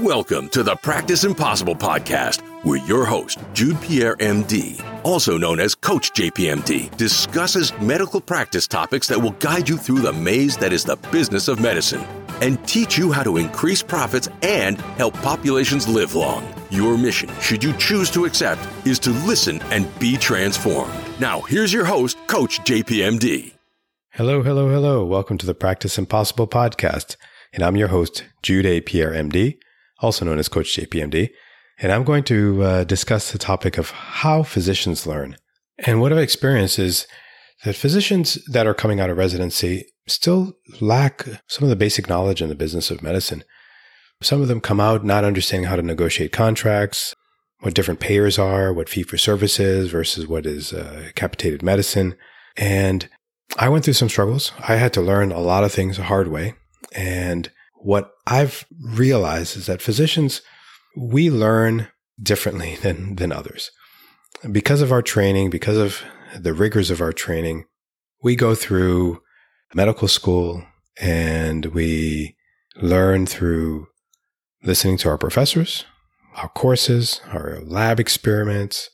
Welcome to the Practice Impossible Podcast, where your host, Jude Pierre, MD, also known as Coach JPMD, discusses medical practice topics that will guide you through the maze that is the business of medicine and teach you how to increase profits and help populations live long. Your mission, should you choose to accept, is to listen and be transformed. Now, here's your host, Coach JPMD. Hello, hello, hello. Welcome to the Practice Impossible Podcast, and I'm your host, Jude A. Pierre, MD, also known as Coach JPMD, and I'm going to discuss the topic of how physicians learn. And what I've experienced is that physicians that are coming out of residency still lack some of the basic knowledge in the business of medicine. Some of them come out not understanding how to negotiate contracts, what different payers are, what fee-for-service is versus what is capitated medicine. And I went through some struggles. I had to learn a lot of things the hard way. And what I've realized is that physicians, we learn differently than others. Because of our training, because of the rigors of our training, we go through medical school and we learn through listening to our professors, our courses, our lab experiments,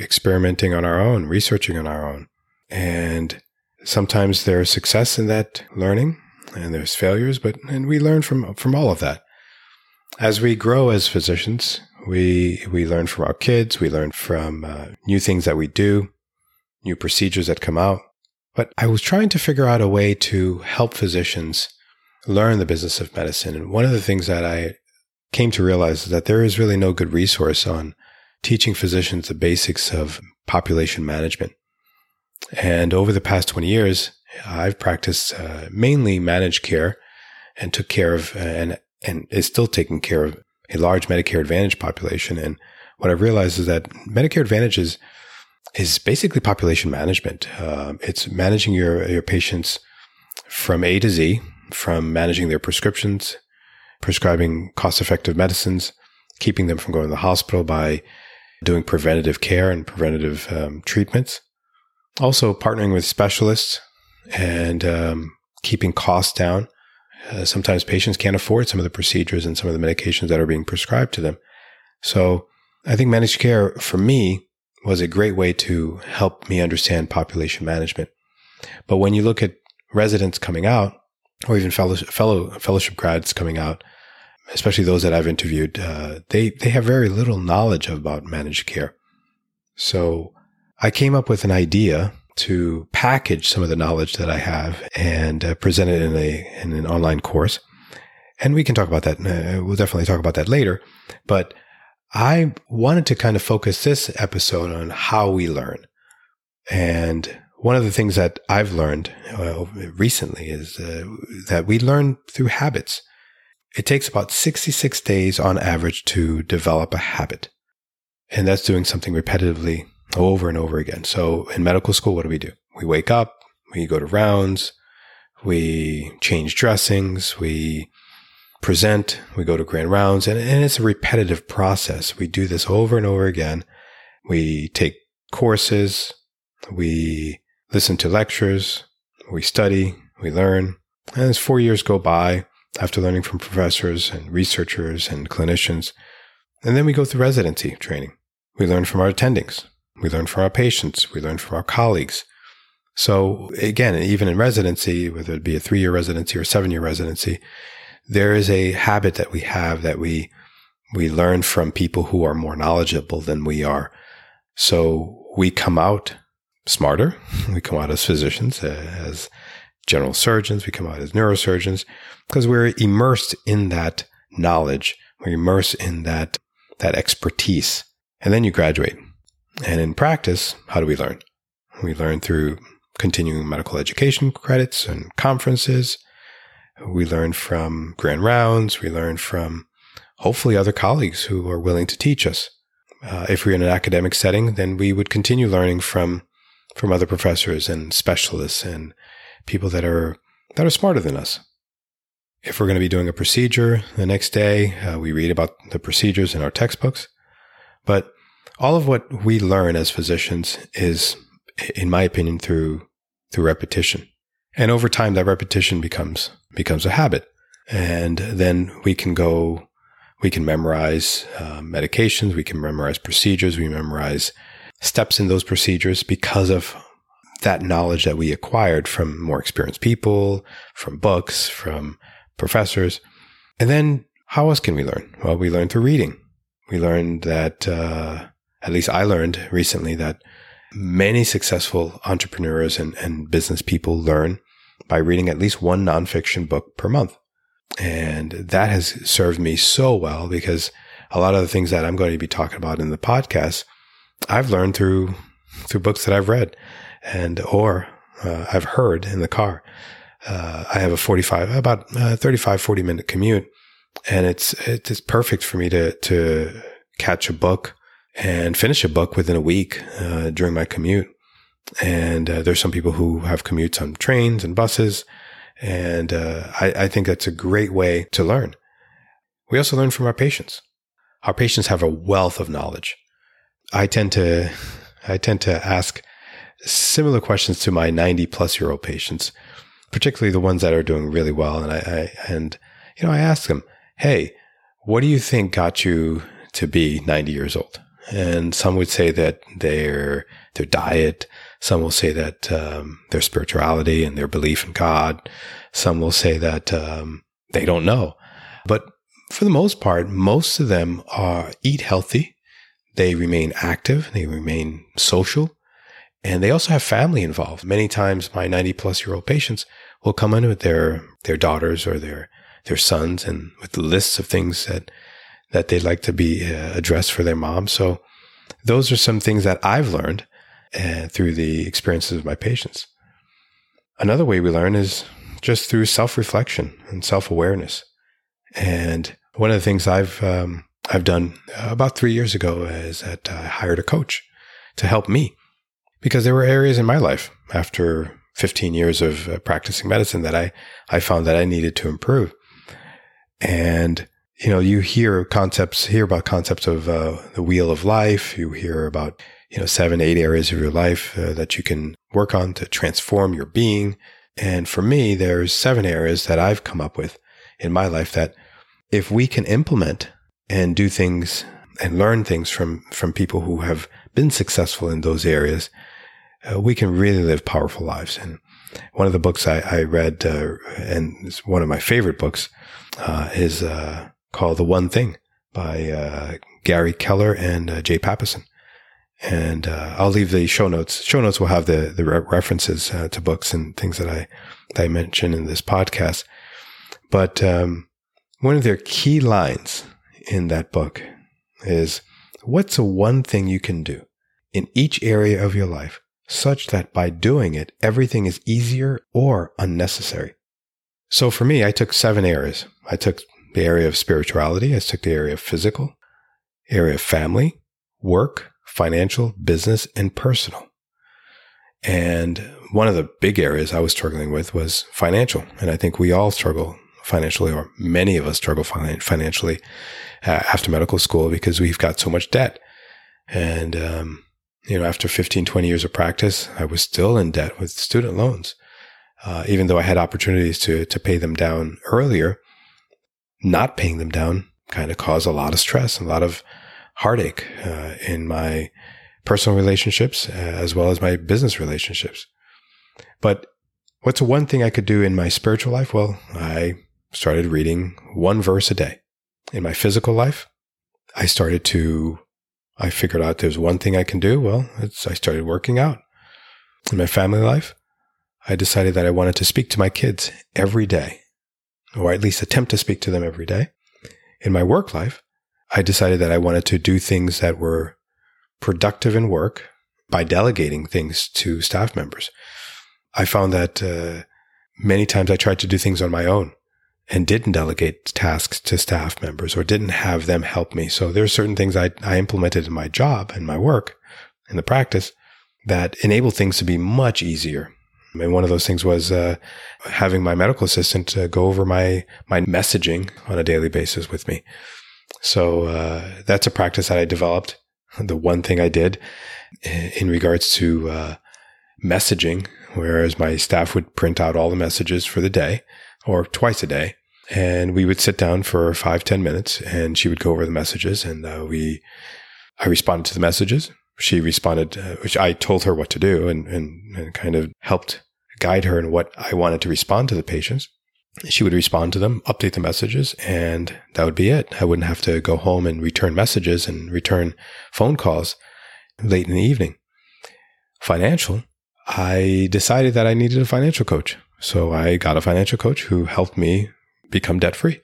experimenting on our own, researching on our own. And sometimes there's success in that learning. And there's failures, and we learn from all of that. As we grow as physicians, we learn from our kids, we learn from new things that we do, new procedures that come out. But I was trying to figure out a way to help physicians learn the business of medicine. And one of the things that I came to realize is that there is really no good resource on teaching physicians the basics of population management. And over the past 20 years, I've practiced mainly managed care and took care of and is still taking care of a large Medicare Advantage population. And what I've realized is that Medicare Advantage is basically population management. It's managing your patients from A to Z, from managing their prescriptions, prescribing cost-effective medicines, keeping them from going to the hospital by doing preventative care and preventative treatments. Also partnering with specialists and keeping costs down. Sometimes patients can't afford some of the procedures and some of the medications that are being prescribed to them. So I think managed care for me was a great way to help me understand population management. But when you look at residents coming out, or even fellowship grads coming out, especially those that I've interviewed, they have very little knowledge about managed care. So I came up with an idea to package some of the knowledge that I have and present it in an online course. And we can talk about that. We'll definitely talk about that later. But I wanted to kind of focus this episode on how we learn. And one of the things that I've learned recently is that we learn through habits. It takes about 66 days on average to develop a habit. And that's doing something repetitively over and over again. So in medical school, what do? We wake up, we go to rounds, we change dressings, we present, we go to grand rounds, and it's a repetitive process. We do this over and over again. We take courses, we listen to lectures, we study, we learn. And as 4 years go by, after learning from professors and researchers and clinicians, and then we go through residency training. We learn from our attendings. We learn from our patients. We learn from our colleagues. So again, even in residency, whether it be a 3-year residency or 7-year residency, there is a habit that we have that we learn from people who are more knowledgeable than we are. So we come out smarter. We come out as physicians, as general surgeons. We come out as neurosurgeons because we're immersed in that knowledge. We're immersed in that expertise. And then you graduate. And in practice, how do we learn? We learn through continuing medical education credits and conferences. We learn from grand rounds. We learn from hopefully other colleagues who are willing to teach us. If we're in an academic setting, then we would continue learning from other professors and specialists and people that are smarter than us. If we're going to be doing a procedure the next day, we read about the procedures in our textbooks. But all of what we learn as physicians is, in my opinion, through repetition. And over time, that repetition becomes a habit. And then we can go, We can memorize medications, we can memorize procedures, we memorize steps in those procedures because of that knowledge that we acquired from more experienced people, from books, from professors. And then how else can we learn? Well, we learn through reading. We learned that, at least I learned recently, that many successful entrepreneurs and business people learn by reading at least one nonfiction book per month. And that has served me so well, because a lot of the things that I'm going to be talking about in the podcast, I've learned through books that I've read or I've heard in the car. I have a 35, 40 minute commute, and it's perfect for me to catch a book and finish a book within a week, during my commute. And there's some people who have commutes on trains and buses. And I think that's a great way to learn. We also learn from our patients. Our patients have a wealth of knowledge. I tend to ask similar questions to my 90-plus-year-old patients, particularly the ones that are doing really well. And I ask them, "Hey, what do you think got you to be 90 years old?" And some would say that their diet. Some will say that their spirituality and their belief in God. Some will say that they don't know. But for the most part, most of them eat healthy. They remain active. They remain social. And they also have family involved. Many times my 90-plus-year-old patients will come in with their daughters or their sons, and with lists of things that they'd like to be addressed for their mom. So those are some things that I've learned through the experiences of my patients. Another way we learn is just through self-reflection and self-awareness. And one of the things I've done about 3 years ago is that I hired a coach to help me, because there were areas in my life after 15 years of practicing medicine that I found that I needed to improve. And you hear about concepts of the wheel of life. You hear about 7, 8 areas of your life that you can work on to transform your being. And for me, there's 7 areas that I've come up with in my life that if we can implement and do things and learn things from people who have been successful in those areas, we can really live powerful lives. And one of the books I read, and it's one of my favorite books, is called The One Thing by Gary Keller and Jay Papasan. And I'll leave the show notes. Show notes will have the references to books and things that I mention in this podcast. But one of their key lines in that book is, what's the one thing you can do in each area of your life such that by doing it, everything is easier or unnecessary? So for me, I took 7 areas. I took the area of spirituality. I took the area of physical, area of family, work, financial, business, and personal. And one of the big areas I was struggling with was financial. And I think we all struggle financially, or many of us struggle financially after medical school, because we've got so much debt. And, after 15, 20 years of practice, I was still in debt with student loans. Even though I had opportunities to pay them down earlier, not paying them down kind of caused a lot of stress, a lot of heartache in my personal relationships as well as my business relationships. But what's one thing I could do in my spiritual life? Well, I started reading one verse a day. In my physical life, I figured out there's one thing I can do. Well, I started working out. In my family life, I decided that I wanted to speak to my kids every day, or at least attempt to speak to them every day. In my work life, I decided that I wanted to do things that were productive in work by delegating things to staff members. I found that many times I tried to do things on my own and didn't delegate tasks to staff members or didn't have them help me. So there are certain things I implemented in my job and my work in the practice that enabled things to be much easier. And one of those things was having my medical assistant go over my messaging on a daily basis with me. So that's a practice that I developed. The one thing I did in regards to messaging, whereas my staff would print out all the messages for the day or twice a day, And we would sit down for 5-10 minutes and she would go over the messages. And I responded to the messages. She responded, which I told her what to do and kind of helped guide her in what I wanted to respond to the patients. She would respond to them, update the messages, and that would be it. I wouldn't have to go home and return messages and return phone calls late in the evening. Financial, I decided that I needed a financial coach. So I got a financial coach who helped me become debt-free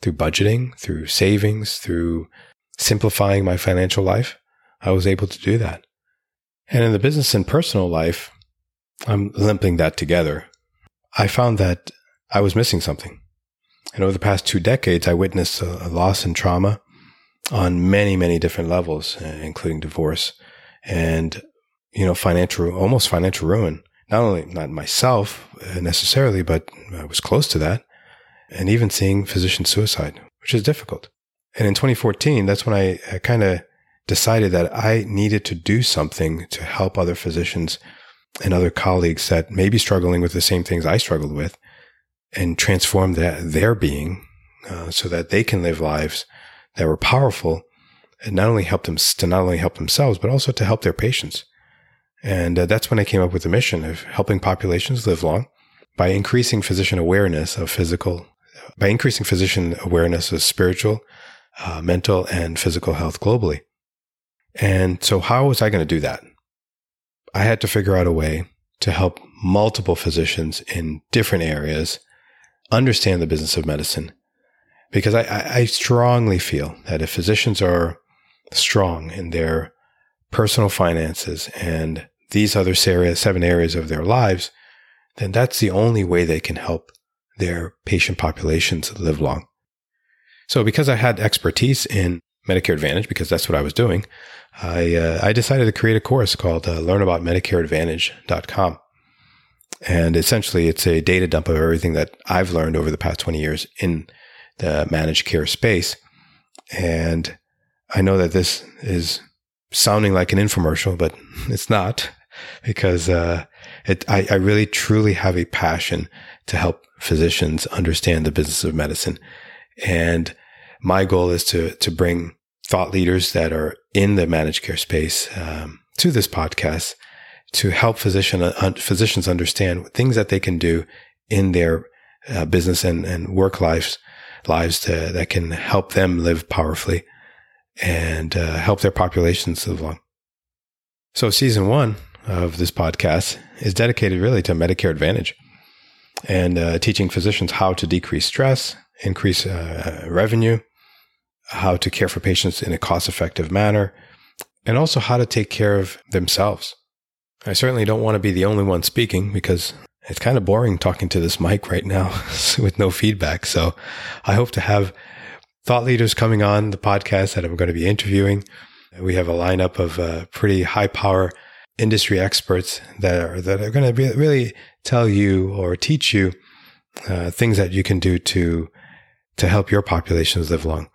through budgeting, through savings, through simplifying my financial life. I was able to do that. And in the business and personal life, I'm limping that together. I found that I was missing something. And over the past 2 decades, I witnessed a loss and trauma on many, many different levels, including divorce and, you know, financial ruin. Not only not myself necessarily, but I was close to that. And even seeing physician suicide, which is difficult. And in 2014, that's when I kind of decided that I needed to do something to help other physicians and other colleagues that may be struggling with the same things I struggled with, and transform their being so that they can live lives that were powerful and not only help themselves, but also to help their patients. And that's when I came up with the mission of helping populations live long by increasing physician awareness of spiritual, mental, and physical health globally. And so how was I going to do that? I had to figure out a way to help multiple physicians in different areas understand the business of medicine. Because I strongly feel that if physicians are strong in their personal finances and these other 7 areas of their lives, then that's the only way they can help their patient populations live long. So because I had expertise in Medicare Advantage, because that's what I was doing, I decided to create a course called learnaboutmedicareadvantage.com. And essentially, it's a data dump of everything that I've learned over the past 20 years in the managed care space. And I know that this is sounding like an infomercial, but it's not, because I really, truly have a passion to help physicians understand the business of medicine. And my goal is to bring thought leaders that are in the managed care space to this podcast to help physicians understand things that they can do in their business and work lives that can help them live powerfully and help their populations live long. So season 1 of this podcast is dedicated really to Medicare Advantage and teaching physicians how to decrease stress, increase revenue, how to care for patients in a cost-effective manner, and also how to take care of themselves. I certainly don't want to be the only one speaking, because it's kind of boring talking to this mic right now with no feedback. So I hope to have thought leaders coming on the podcast that I'm going to be interviewing. We have a lineup of pretty high-power industry experts that are going to be really tell you or teach you things that you can do to help your populations live long,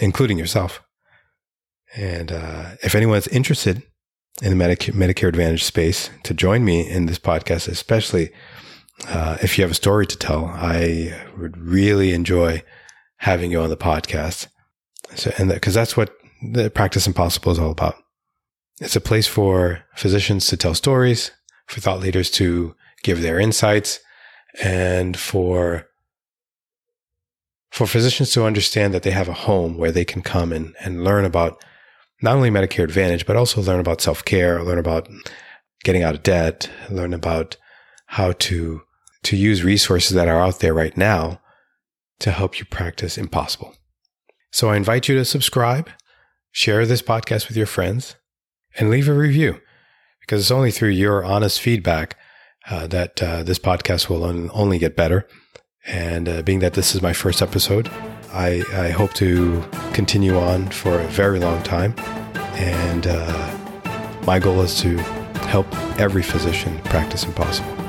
including yourself. And if anyone's interested in the Medicare Advantage space to join me in this podcast, especially if you have a story to tell, I would really enjoy having you on the podcast. So, and because that's what the Practice Impossible is all about. It's a place for physicians to tell stories, for thought leaders to give their insights, and for physicians to understand that they have a home where they can come and learn about not only Medicare Advantage, but also learn about self-care, learn about getting out of debt, learn about how to use resources that are out there right now to help you practice impossible. So I invite you to subscribe, share this podcast with your friends, and leave a review, because it's only through your honest feedback that this podcast will only get better. And being that this is my first episode, I hope to continue on for a very long time. And my goal is to help every physician practice impossible.